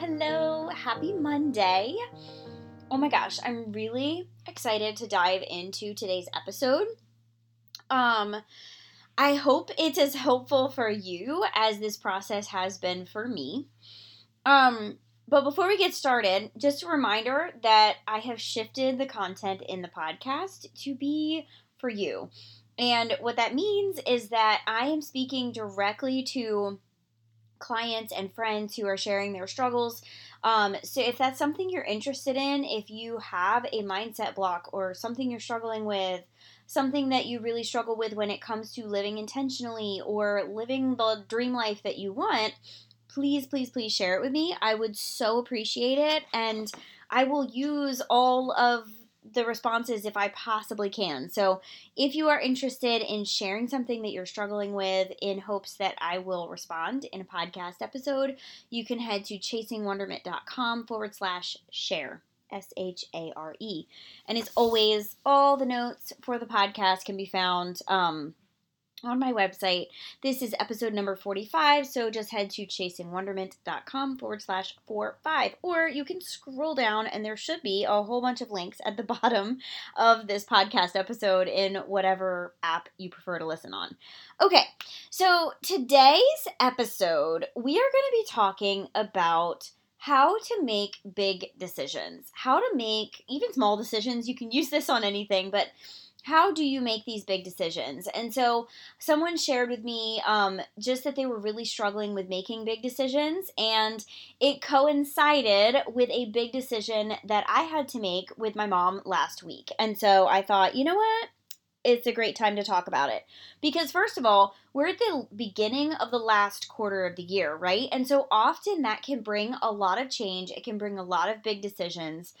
Hello. Happy Monday. Oh my gosh, I'm really excited to dive into today's episode. I hope it's as helpful for you as this process has been for me. But before we get started, just a reminder that I have shifted the content in the podcast to be for you. And what that means is that I am speaking directly to clients and friends who are sharing their struggles. So if that's something you're interested in, if you have a mindset block or something you're struggling with, something that you really struggle with when it comes to living intentionally or living the dream life that you want, please share it with me. I would so appreciate it. And I will use all of the responses if I possibly can. So if you are interested in sharing something that you're struggling with in hopes that I will respond in a podcast episode, you can head to chasingwonderment.com/share, S-H-A-R-E. And as always, all the notes for the podcast can be found on my website. This is episode number 45, so just head to chasingwonderment.com/45, or you can scroll down and there should be a whole bunch of links at the bottom of this podcast episode in whatever app you prefer to listen on. Okay, so today's episode, we are going to be talking about how to make big decisions, how to make even small decisions. You can use this on anything, but how do you make these big decisions? And so someone shared with me just that they were really struggling with making big decisions, and it coincided with a big decision that I had to make with my mom last week. And so I thought, you know what? It's a great time to talk about it because, first of all, we're at the beginning of the last quarter of the year, right? And so often that can bring a lot of change. It can bring a lot of big decisions.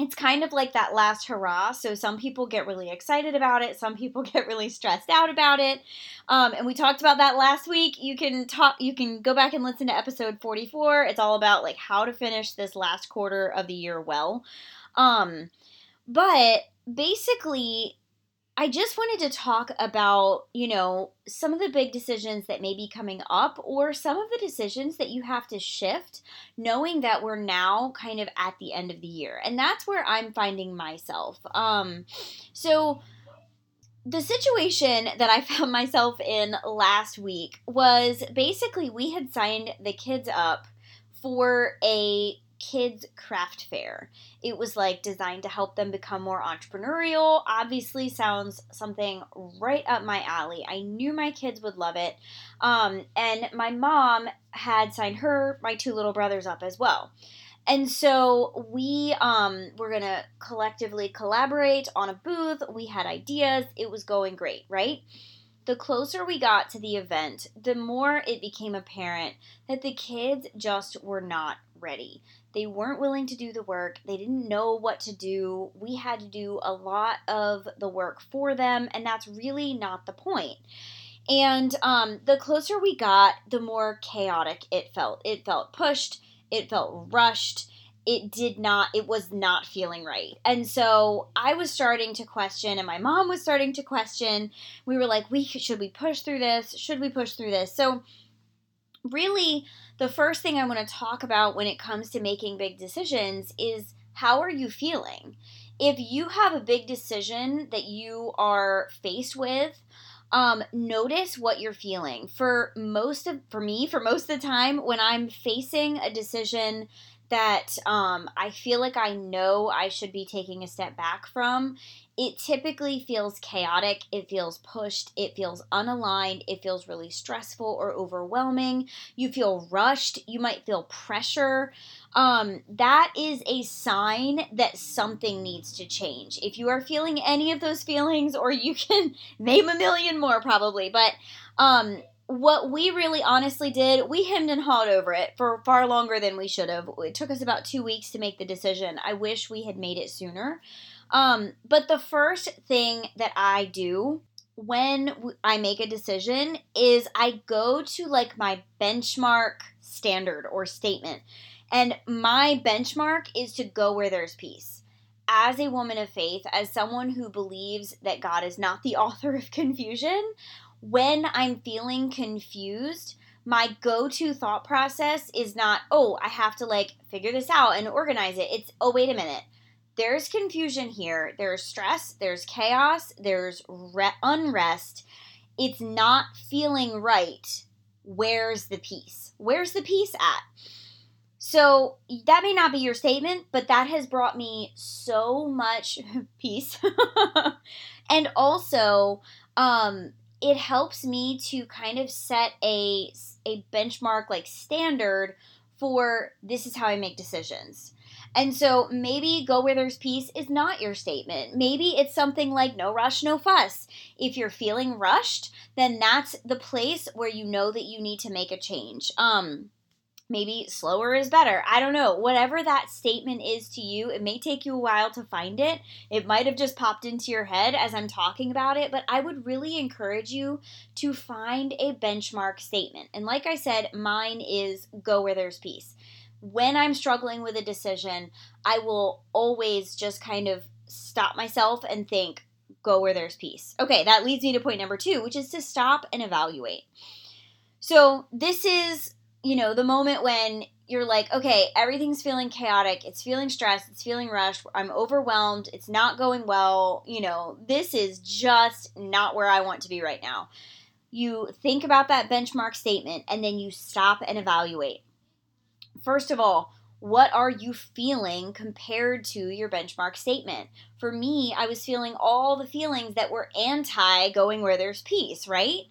It's kind of like that last hurrah. So some people get really excited about it. Some people get really stressed out about it. And we talked about that last week. You can go back and listen to episode 44. It's all about like how to finish this last quarter of the year well. But basically, I just wanted to talk about, some of the big decisions that may be coming up or some of the decisions that you have to shift knowing that we're now kind of at the end of the year. And that's where I'm finding myself. So the situation that I found myself in last week was basically we had signed the kids up for a kids craft fair. It was like designed to help them become more entrepreneurial. Obviously sounds something right up my alley. I knew my kids would love it. And my mom had signed my two little brothers up as well. And so we were going to collectively collaborate on a booth. We had ideas. It was going great, right? The closer we got to the event, the more it became apparent that the kids just were not ready. They weren't willing to do the work. They didn't know what to do. We had to do a lot of the work for them, and that's really not the point. And the closer we got, the more chaotic it felt. It felt pushed. It felt rushed. It was not feeling right. And so I was starting to question, and my mom was starting to question. We were like, should we push through this? Should we push through this? So really, the first thing I want to talk about when it comes to making big decisions is how are you feeling? If you have a big decision that you are faced with, notice what you're feeling. For most of the time, when I'm facing a decision that I feel like I know I should be taking a step back from, it typically feels chaotic, it feels pushed, it feels unaligned, it feels really stressful or overwhelming, you feel rushed, you might feel pressure. That is a sign that something needs to change. If you are feeling any of those feelings, or you can name a million more probably, but what we really honestly did, we hemmed and hawed over it for far longer than we should have. It took us about 2 weeks to make the decision. I wish we had made it sooner. But the first thing that I do when I make a decision is I go to like my benchmark standard or statement. And my benchmark is to go where there's peace. As a woman of faith, as someone who believes that God is not the author of confusion, when I'm feeling confused, my go-to thought process is not, oh, I have to like figure this out and organize it. It's, oh, wait a minute. There's confusion here. There's stress. There's chaos. There's unrest. It's not feeling right. Where's the peace? Where's the peace at? So that may not be your statement, but that has brought me so much peace. And also, it helps me to kind of set a benchmark, like standard for this is how I make decisions. And so maybe go where there's peace is not your statement. Maybe it's something like no rush, no fuss. If you're feeling rushed, then that's the place where you know that you need to make a change. Maybe slower is better. I don't know. Whatever that statement is to you, it may take you a while to find it. It might have just popped into your head as I'm talking about it, but I would really encourage you to find a benchmark statement. And like I said, mine is go where there's peace. When I'm struggling with a decision, I will always just kind of stop myself and think, go where there's peace. Okay, that leads me to point number 2, which is to stop and evaluate. So this is, you know, the moment when you're like, okay, everything's feeling chaotic. It's feeling stressed. It's feeling rushed. I'm overwhelmed. It's not going well. You know, this is just not where I want to be right now. You think about that benchmark statement and then you stop and evaluate. First of all, what are you feeling compared to your benchmark statement? For me, I was feeling all the feelings that were anti going where there's peace, right?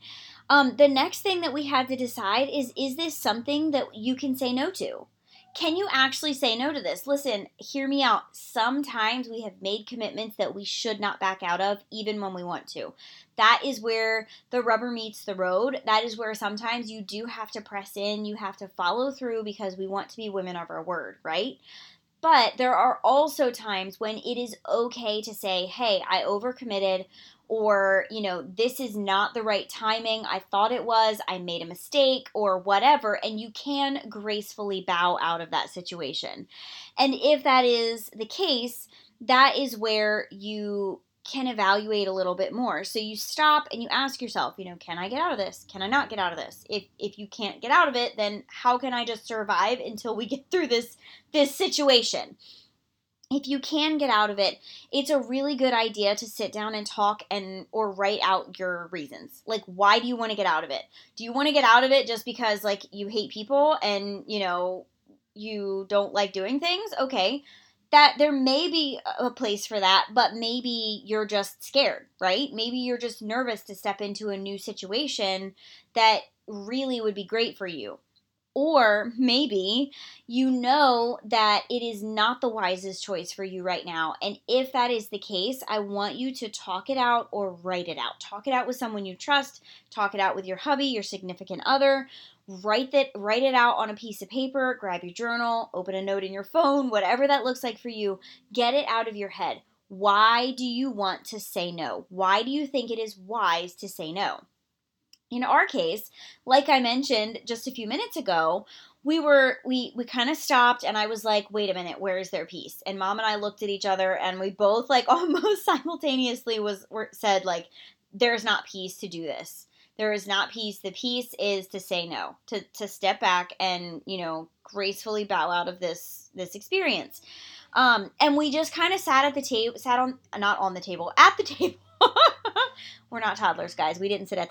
The next thing that we had to decide is this something that you can say no to? Can you actually say no to this? Listen, hear me out. Sometimes we have made commitments that we should not back out of, even when we want to. That is where the rubber meets the road. That is where sometimes you do have to press in. You have to follow through because we want to be women of our word, right? But there are also times when it is okay to say, hey, I overcommitted. Or, you know, this is not the right timing. I thought it was. I made a mistake or whatever. And you can gracefully bow out of that situation. And if that is the case, that is where you can evaluate a little bit more. So you stop and you ask yourself, you know, can I get out of this? Can I not get out of this? If you can't get out of it, then how can I just survive until we get through this situation? If you can get out of it, it's a really good idea to sit down and talk or write out your reasons. Like, why do you want to get out of it? Do you want to get out of it just because, like, you hate people and, you know, you don't like doing things? Okay, that there may be a place for that, but maybe you're just scared, right? Maybe you're just nervous to step into a new situation that really would be great for you. Or maybe you know that it is not the wisest choice for you right now. And if that is the case, I want you to talk it out or write it out. Talk it out with someone you trust. Talk it out with your hubby, your significant other. Write it out on a piece of paper. Grab your journal. Open a note in your phone. Whatever that looks like for you. Get it out of your head. Why do you want to say no? Why do you think it is wise to say no? In our case, like I mentioned just a few minutes ago, we kind of stopped and I was like, wait a minute, where is their peace? And Mom and I looked at each other and we both like almost simultaneously said like, there's not peace to do this. There is not peace. The peace is to say no, to step back and, you know, gracefully bow out of this experience. And we just kind of at the table. We're not toddlers, guys. We didn't sit on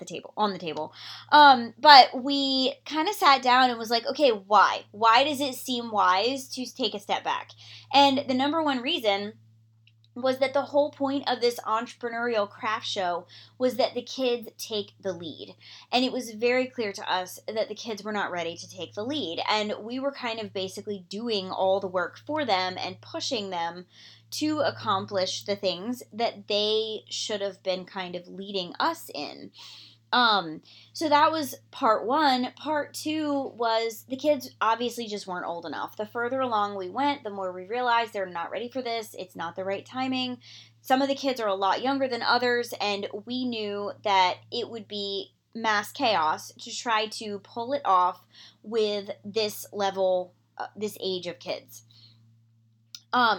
the table. But we kind of sat down and was like, okay, why? Why does it seem wise to take a step back? And the number one reason was that the whole point of this entrepreneurial craft show was that the kids take the lead. And it was very clear to us that the kids were not ready to take the lead. And we were kind of basically doing all the work for them and pushing them to accomplish the things that they should have been kind of leading us in. So that was part one. Part two was the kids obviously just weren't old enough. The further along we went, the more we realized they're not ready for this. It's not the right timing. Some of the kids are a lot younger than others, and we knew that it would be mass chaos to try to pull it off with this level, this age of kids.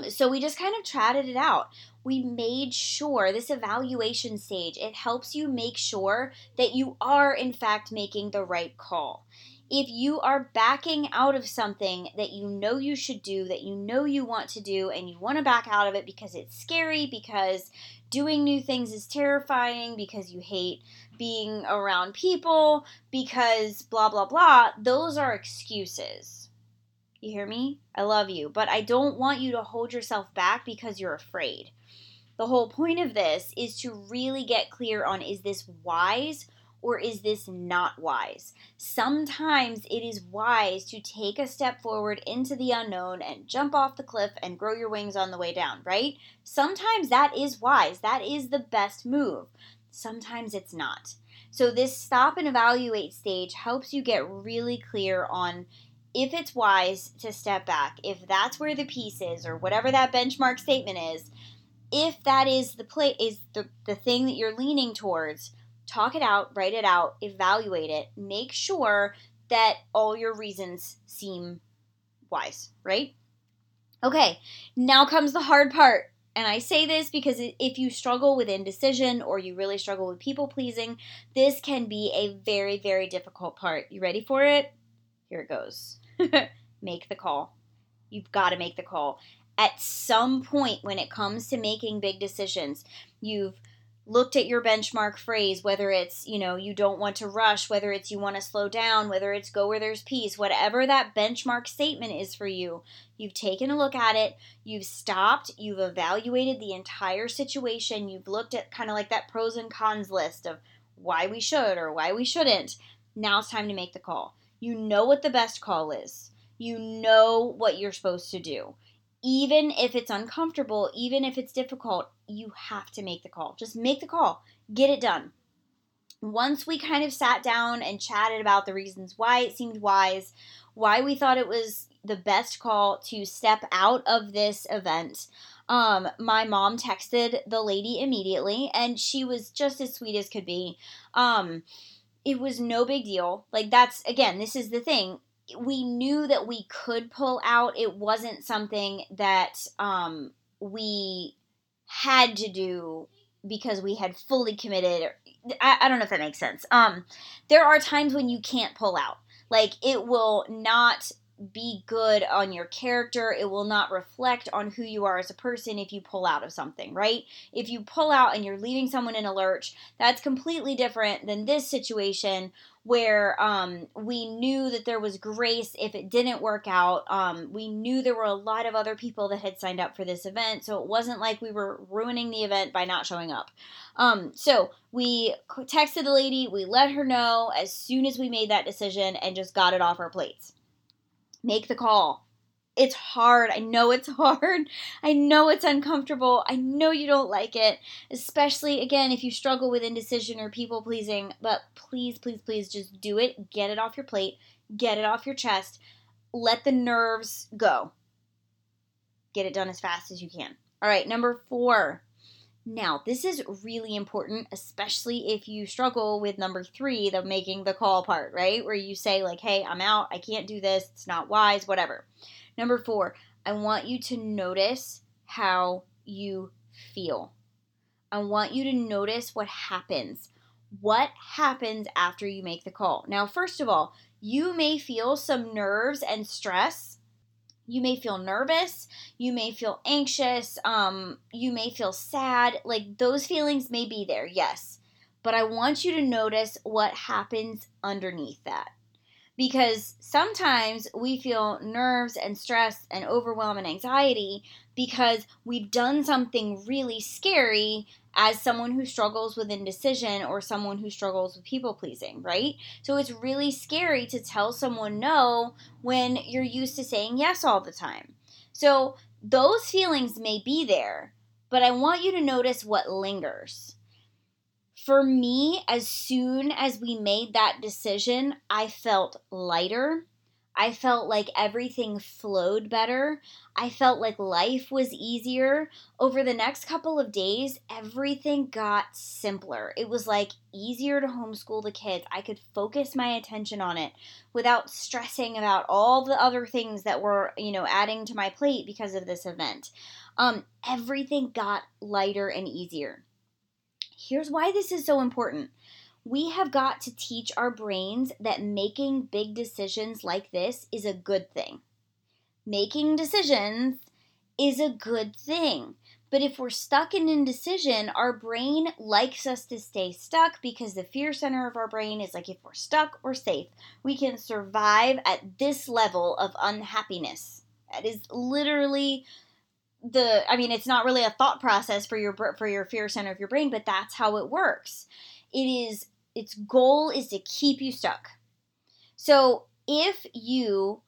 So we just kind of trotted it out. We made sure, this evaluation stage, it helps you make sure that you are, in fact, making the right call. If you are backing out of something that you know you should do, that you know you want to do, and you want to back out of it because it's scary, because doing new things is terrifying, because you hate being around people, because blah, blah, blah, those are excuses. You hear me? I love you, but I don't want you to hold yourself back because you're afraid. The whole point of this is to really get clear on, is this wise or is this not wise? Sometimes it is wise to take a step forward into the unknown and jump off the cliff and grow your wings on the way down, right? Sometimes that is wise. That is the best move. Sometimes it's not. So this stop and evaluate stage helps you get really clear on if it's wise to step back, if that's where the piece is, or whatever that benchmark statement is, if that is the play, is the thing that you're leaning towards, talk it out, write it out, evaluate it, make sure that all your reasons seem wise, right? Okay, now comes the hard part. And I say this because if you struggle with indecision or you really struggle with people pleasing, this can be a very, very difficult part. You ready for it? Here it goes. Make the call. You've got to make the call. At some point when it comes to making big decisions, you've looked at your benchmark phrase, whether it's, you know, you don't want to rush, whether it's you want to slow down, whether it's go where there's peace, whatever that benchmark statement is for you, you've taken a look at it, you've stopped, you've evaluated the entire situation, you've looked at kind of like that pros and cons list of why we should or why we shouldn't. Now it's time to make the call. You know what the best call is. You know what you're supposed to do. Even if it's uncomfortable, even if it's difficult, you have to make the call. Just make the call. Get it done. Once we kind of sat down and chatted about the reasons why it seemed wise, why we thought it was the best call to step out of this event, my mom texted the lady immediately, and she was just as sweet as could be. It was no big deal. Like, that's, again, this is the thing. We knew that we could pull out. It wasn't something that we had to do because we had fully committed. I don't know if that makes sense. There are times when you can't pull out. Like, it will not be good on your character. It will not reflect on who you are as a person if you pull out of something, right? If you pull out and you're leaving someone in a lurch, that's completely different than this situation where we knew that there was grace if it didn't work out. We knew there were a lot of other people that had signed up for this event, so it wasn't like we were ruining the event by not showing up. So we texted the lady, we let her know as soon as we made that decision and just got it off our plates. Make the call. It's hard. I know it's hard. I know it's uncomfortable. I know you don't like it, especially, again, if you struggle with indecision or people pleasing, but please, please, please just do it. Get it off your plate. Get it off your chest. Let the nerves go. Get it done as fast as you can. All right, number 4. Now, this is really important, especially if you struggle with number 3, the making the call part, right? Where you say like, hey, I'm out. I can't do this. It's not wise, whatever. Number 4, I want you to notice how you feel. I want you to notice what happens. What happens after you make the call? Now, first of all, you may feel some nerves and stress. You may feel nervous, you may feel anxious, you may feel sad. Like, those feelings may be there, yes. But I want you to notice what happens underneath that. Because sometimes we feel nerves and stress and overwhelm and anxiety because we've done something really scary as someone who struggles with indecision or someone who struggles with people pleasing, right? So it's really scary to tell someone no when you're used to saying yes all the time. So those feelings may be there, but I want you to notice what lingers. For me, as soon as we made that decision, I felt lighter. I felt like everything flowed better. I felt like life was easier. Over the next couple of days, everything got simpler. It was like easier to homeschool the kids. I could focus my attention on it without stressing about all the other things that were, adding to my plate because of this event. Everything got lighter and easier. Here's why this is so important. We have got to teach our brains that making big decisions like this is a good thing. Making decisions is a good thing. But if we're stuck in indecision, our brain likes us to stay stuck because the fear center of our brain is like, if we're stuck, we're safe. We can survive at this level of unhappiness. That is literally it's not really a thought process for your fear center of your brain, but that's how it works. Its goal is to keep you stuck. So if you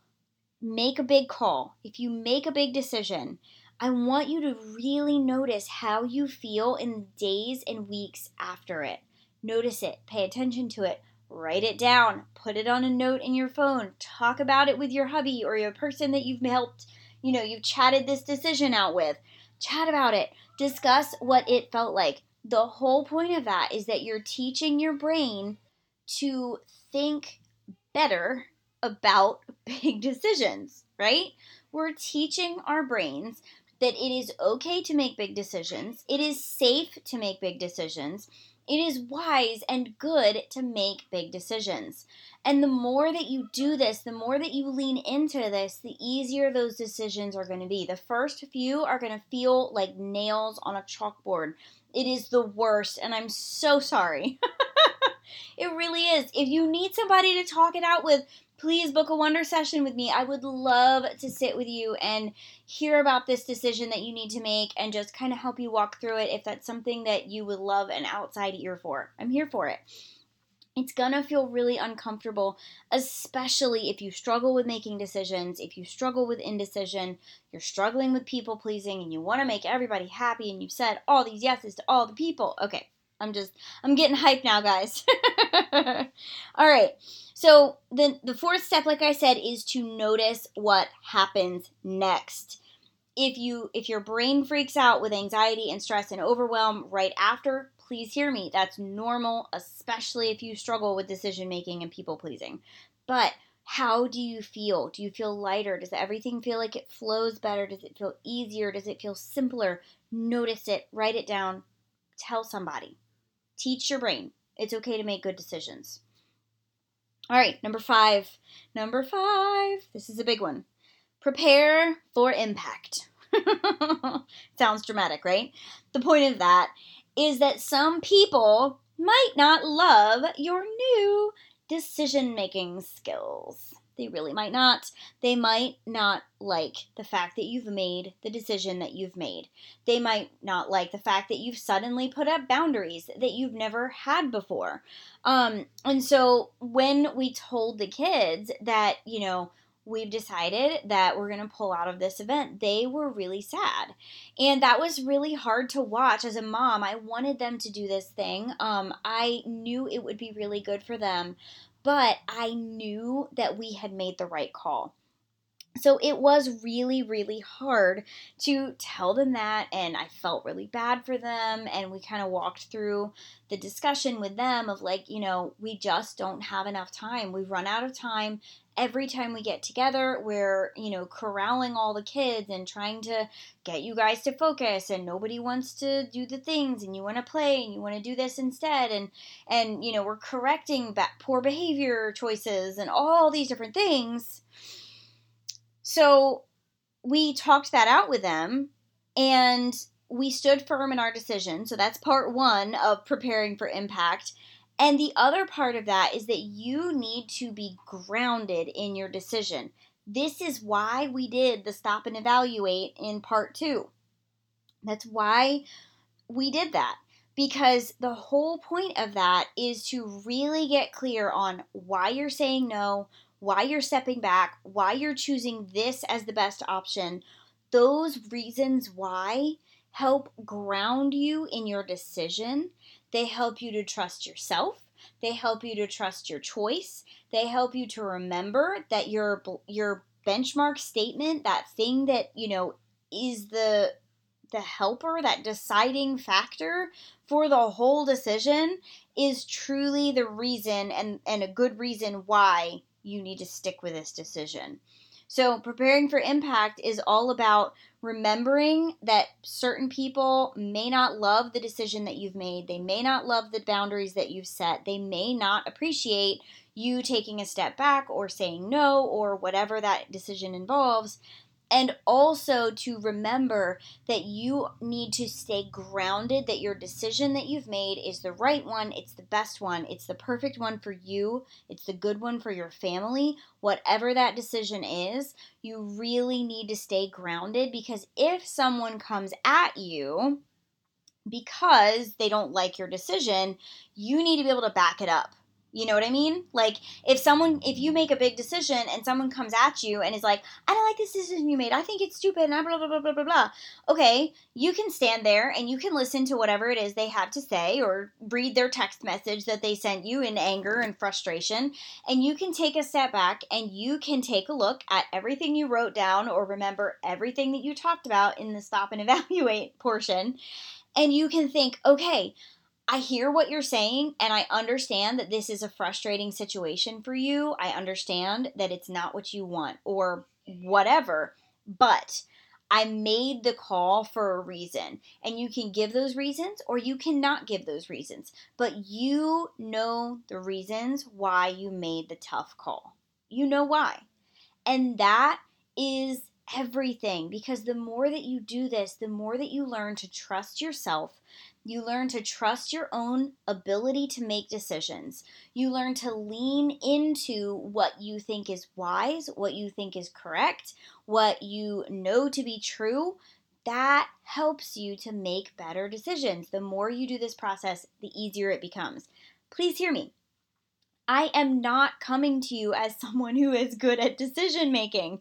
make a big call, if you make a big decision, I want you to really notice how you feel in the days and weeks after it. Notice it, pay attention to it, write it down, put it on a note in your phone, talk about it with your hubby or your person that you've helped, you've chatted this decision out with. Chat about it, discuss what it felt like. The whole point of that is that you're teaching your brain to think better about big decisions, right? We're teaching our brains that it is okay to make big decisions. It is safe to make big decisions. It is wise and good to make big decisions. And the more that you do this, the more that you lean into this, the easier those decisions are going to be. The first few are going to feel like nails on a chalkboard. It is the worst, and I'm so sorry. It really is. If you need somebody to talk it out with, please book a Wonder Session with me. I would love to sit with you and hear about this decision that you need to make and just kind of help you walk through it if that's something that you would love an outside ear for. I'm here for it. It's going to feel really uncomfortable, especially if you struggle with making decisions, if you struggle with indecision, you're struggling with people pleasing and you want to make everybody happy and you've said all these yeses to all the people. Okay, I'm getting hyped now, guys. All right, so the fourth step, like I said, is to notice what happens next. If your brain freaks out with anxiety and stress and overwhelm right after, please hear me. That's normal, especially if you struggle with decision-making and people-pleasing. But how do you feel? Do you feel lighter? Does everything feel like it flows better? Does it feel easier? Does it feel simpler? Notice it. Write it down. Tell somebody. Teach your brain. It's okay to make good decisions. All right, number 5. Number 5. This is a big one. Prepare for impact. Sounds dramatic, right? The point of that is that some people might not love your new decision-making skills. They really might not. They might not like the fact that you've made the decision that you've made. They might not like the fact that you've suddenly put up boundaries that you've never had before. And so when we told the kids that, we've decided that we're going to pull out of this event, they were really sad. And that was really hard to watch as a mom. I wanted them to do this thing. I knew it would be really good for them, but I knew that we had made the right call. So it was really, really hard to tell them that, and I felt really bad for them, and we kind of walked through the discussion with them of we just don't have enough time. We've run out of time. Every time we get together, we're, corralling all the kids and trying to get you guys to focus, and nobody wants to do the things, and you want to play, and you want to do this instead, and we're correcting poor behavior choices and all these different things. So we talked that out with them, and we stood firm in our decision. So that's part 1 of preparing for impact. And the other part of that is that you need to be grounded in your decision. This is why we did the stop and evaluate in part 2. That's why we did that, because the whole point of that is to really get clear on why you're saying no, why you're stepping back, why you're choosing this as the best option. Those reasons why help ground you in your decision. They help you to trust yourself. They help you to trust your choice. They help you to remember that your benchmark statement, that thing that, you know, is the helper, that deciding factor for the whole decision, is truly the reason and a good reason why you need to stick with this decision. So preparing for impact is all about remembering that certain people may not love the decision that you've made. They may not love the boundaries that you've set. They may not appreciate you taking a step back or saying no or whatever that decision involves. And also to remember that you need to stay grounded, that your decision that you've made is the right one, it's the best one, it's the perfect one for you, it's the good one for your family. Whatever that decision is, you really need to stay grounded, because if someone comes at you because they don't like your decision, you need to be able to back it up. You know what I mean? Like, if you make a big decision and someone comes at you and is like, I don't like this decision you made, I think it's stupid, and blah, blah, blah, blah, blah, blah. Okay, you can stand there and you can listen to whatever it is they have to say, or read their text message that they sent you in anger and frustration, and you can take a step back and you can take a look at everything you wrote down, or remember everything that you talked about in the stop and evaluate portion, and you can think, okay, I hear what you're saying, and I understand that this is a frustrating situation for you. I understand that it's not what you want or whatever, but I made the call for a reason. And you can give those reasons or you cannot give those reasons, but you know the reasons why you made the tough call. You know why. And that is everything, because the more that you do this, the more that you learn to trust yourself. You learn to trust your own ability to make decisions. You learn to lean into what you think is wise, what you think is correct, what you know to be true. That helps you to make better decisions. The more you do this process, the easier it becomes. Please hear me. I am not coming to you as someone who is good at decision making.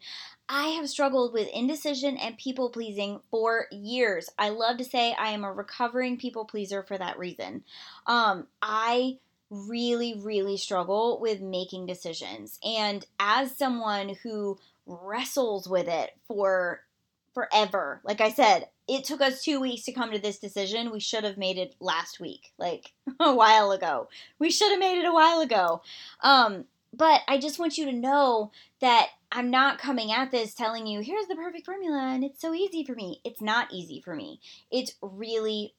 I have struggled with indecision and people pleasing for years. I love to say I am a recovering people pleaser for that reason. I really, really struggle with making decisions. And as someone who wrestles with it for forever, like I said, it took us 2 weeks to come to this decision. We should have made it last week, like a while ago. We should have made it a while ago. But I just want you to know that I'm not coming at this telling you, here's the perfect formula and it's so easy for me. It's not easy for me. It's really,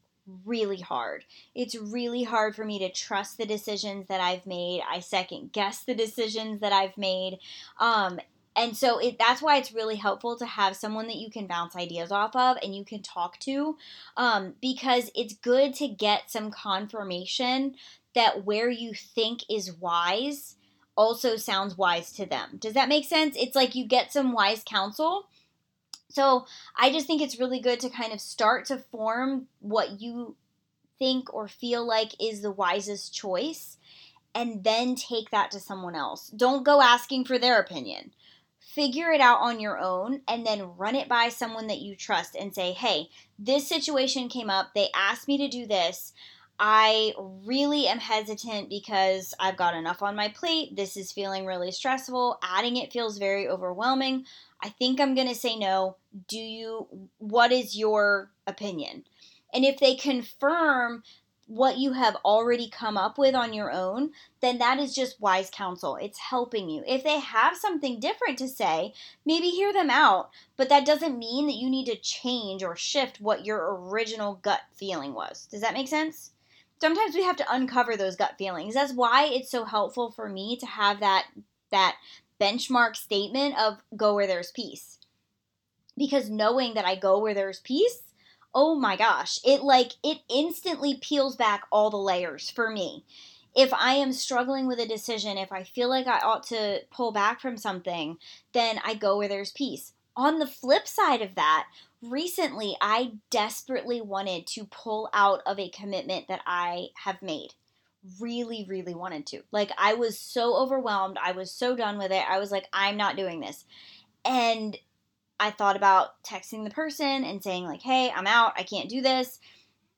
really hard. It's really hard for me to trust the decisions that I've made. I second guess the decisions that I've made. And so that's why it's really helpful to have someone that you can bounce ideas off of and you can talk to, because it's good to get some confirmation that where you think is wise also sounds wise to them. Does that make sense? It's like you get some wise counsel. So I just think it's really good to kind of start to form what you think or feel like is the wisest choice, and then take that to someone else. Don't go asking for their opinion. Figure it out on your own and then run it by someone that you trust and say, hey, this situation came up. They asked me to do this. I really am hesitant because I've got enough on my plate. This is feeling really stressful. Adding it feels very overwhelming. I think I'm going to say no. What is your opinion? And if they confirm what you have already come up with on your own, then that is just wise counsel. It's helping you. If they have something different to say, maybe hear them out, but that doesn't mean that you need to change or shift what your original gut feeling was. Does that make sense? Sometimes we have to uncover those gut feelings. That's why it's so helpful for me to have that benchmark statement of go where there's peace. Because knowing that I go where there's peace, oh my gosh, it instantly peels back all the layers for me. If I am struggling with a decision, if I feel like I ought to pull back from something, then I go where there's peace. On the flip side of that, recently I desperately wanted to pull out of a commitment that I have made. Really, really wanted to. Like, I was so overwhelmed. I was so done with it. I was like, I'm not doing this. And I thought about texting the person and saying like, hey, I'm out. I can't do this.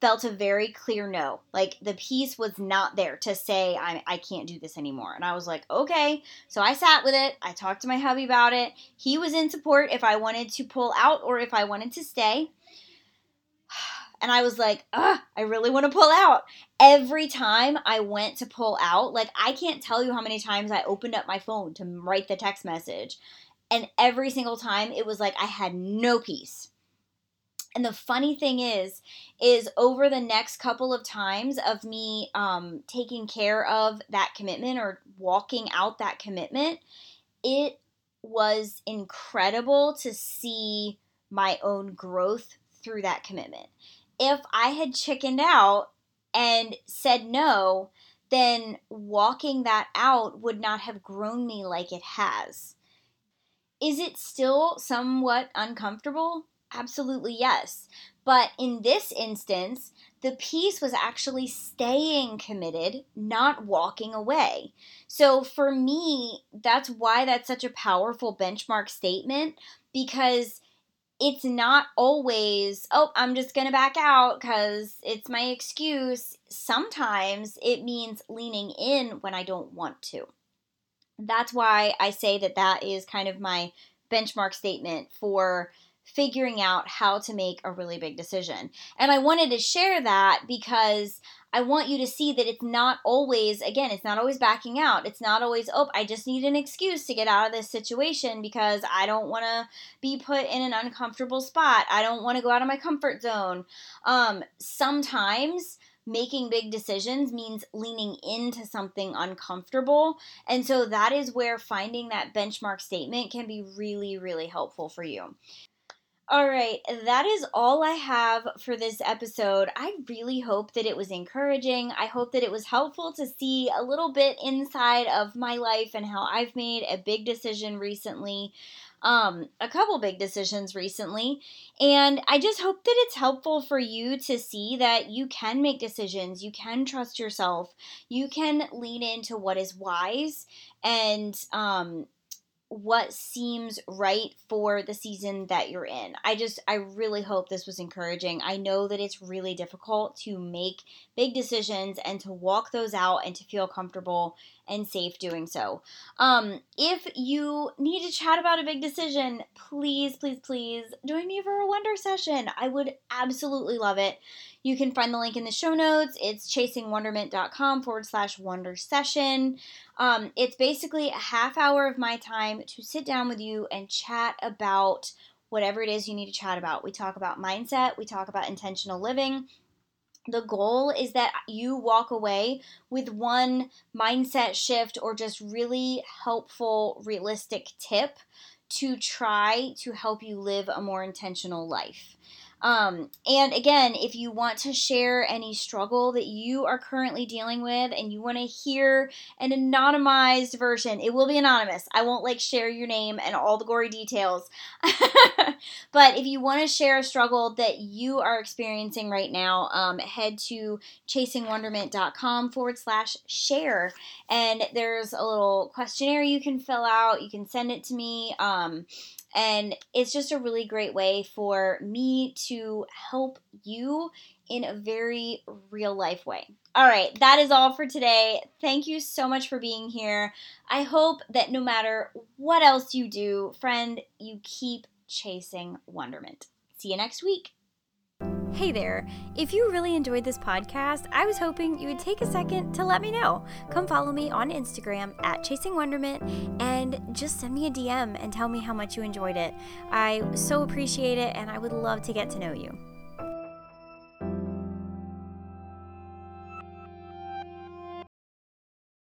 felt a very clear no. Like, the peace was not there to say, I can't do this anymore. And I was like, okay. So I sat with it. I talked to my hubby about it. He was in support if I wanted to pull out or if I wanted to stay. And I was like, I really want to pull out. Every time I went to pull out, like, I can't tell you how many times I opened up my phone to write the text message. And every single time, it was like I had no peace. And the funny thing is over the next couple of times of me taking care of that commitment or walking out that commitment, it was incredible to see my own growth through that commitment. If I had chickened out and said no, then walking that out would not have grown me like it has. Is it still somewhat uncomfortable? Absolutely, yes. But in this instance, the peace was actually staying committed, not walking away. So for me, that's why that's such a powerful benchmark statement, because it's not always, oh, I'm just going to back out because it's my excuse. Sometimes it means leaning in when I don't want to. That's why I say that is kind of my benchmark statement for figuring out how to make a really big decision. And I wanted to share that because I want you to see that it's not always, again, it's not always backing out. It's not always, oh, I just need an excuse to get out of this situation because I don't want to be put in an uncomfortable spot. I don't want to go out of my comfort zone. Sometimes making big decisions means leaning into something uncomfortable. And so that is where finding that benchmark statement can be really, really helpful for you. All right, that is all I have for this episode. I really hope that it was encouraging. I hope that it was helpful to see a little bit inside of my life and how I've made a big decision recently, a couple big decisions recently. And I just hope that it's helpful for you to see that you can make decisions, you can trust yourself, you can lean into what is wise and, what seems right for the season that you're in. I really hope this was encouraging. I know that it's really difficult to make big decisions and to walk those out and to feel comfortable and safe doing so. If you need to chat about a big decision, please, please, please join me for a Wonder Session. I would absolutely love it. You can find the link in the show notes. It's chasingwonderment.com/Wonder Session. It's basically a half hour of my time to sit down with you and chat about whatever it is you need to chat about. We talk about mindset. We talk about intentional living. The goal is that you walk away with one mindset shift or just really helpful, realistic tip to try to help you live a more intentional life. And again, if you want to share any struggle that you are currently dealing with and you want to hear an anonymized version, it will be anonymous. I won't share your name and all the gory details. But if you want to share a struggle that you are experiencing right now, head to chasingwonderment.com/share. And there's a little questionnaire you can fill out. You can send it to me. And it's just a really great way for me to help you in a very real life way. All right, that is all for today. Thank you so much for being here. I hope that no matter what else you do, friend, you keep chasing wonderment. See you next week. Hey there. If you really enjoyed this podcast, I was hoping you would take a second to let me know. Come follow me on Instagram @ChasingWonderment and just send me a DM and tell me how much you enjoyed it. I so appreciate it and I would love to get to know you.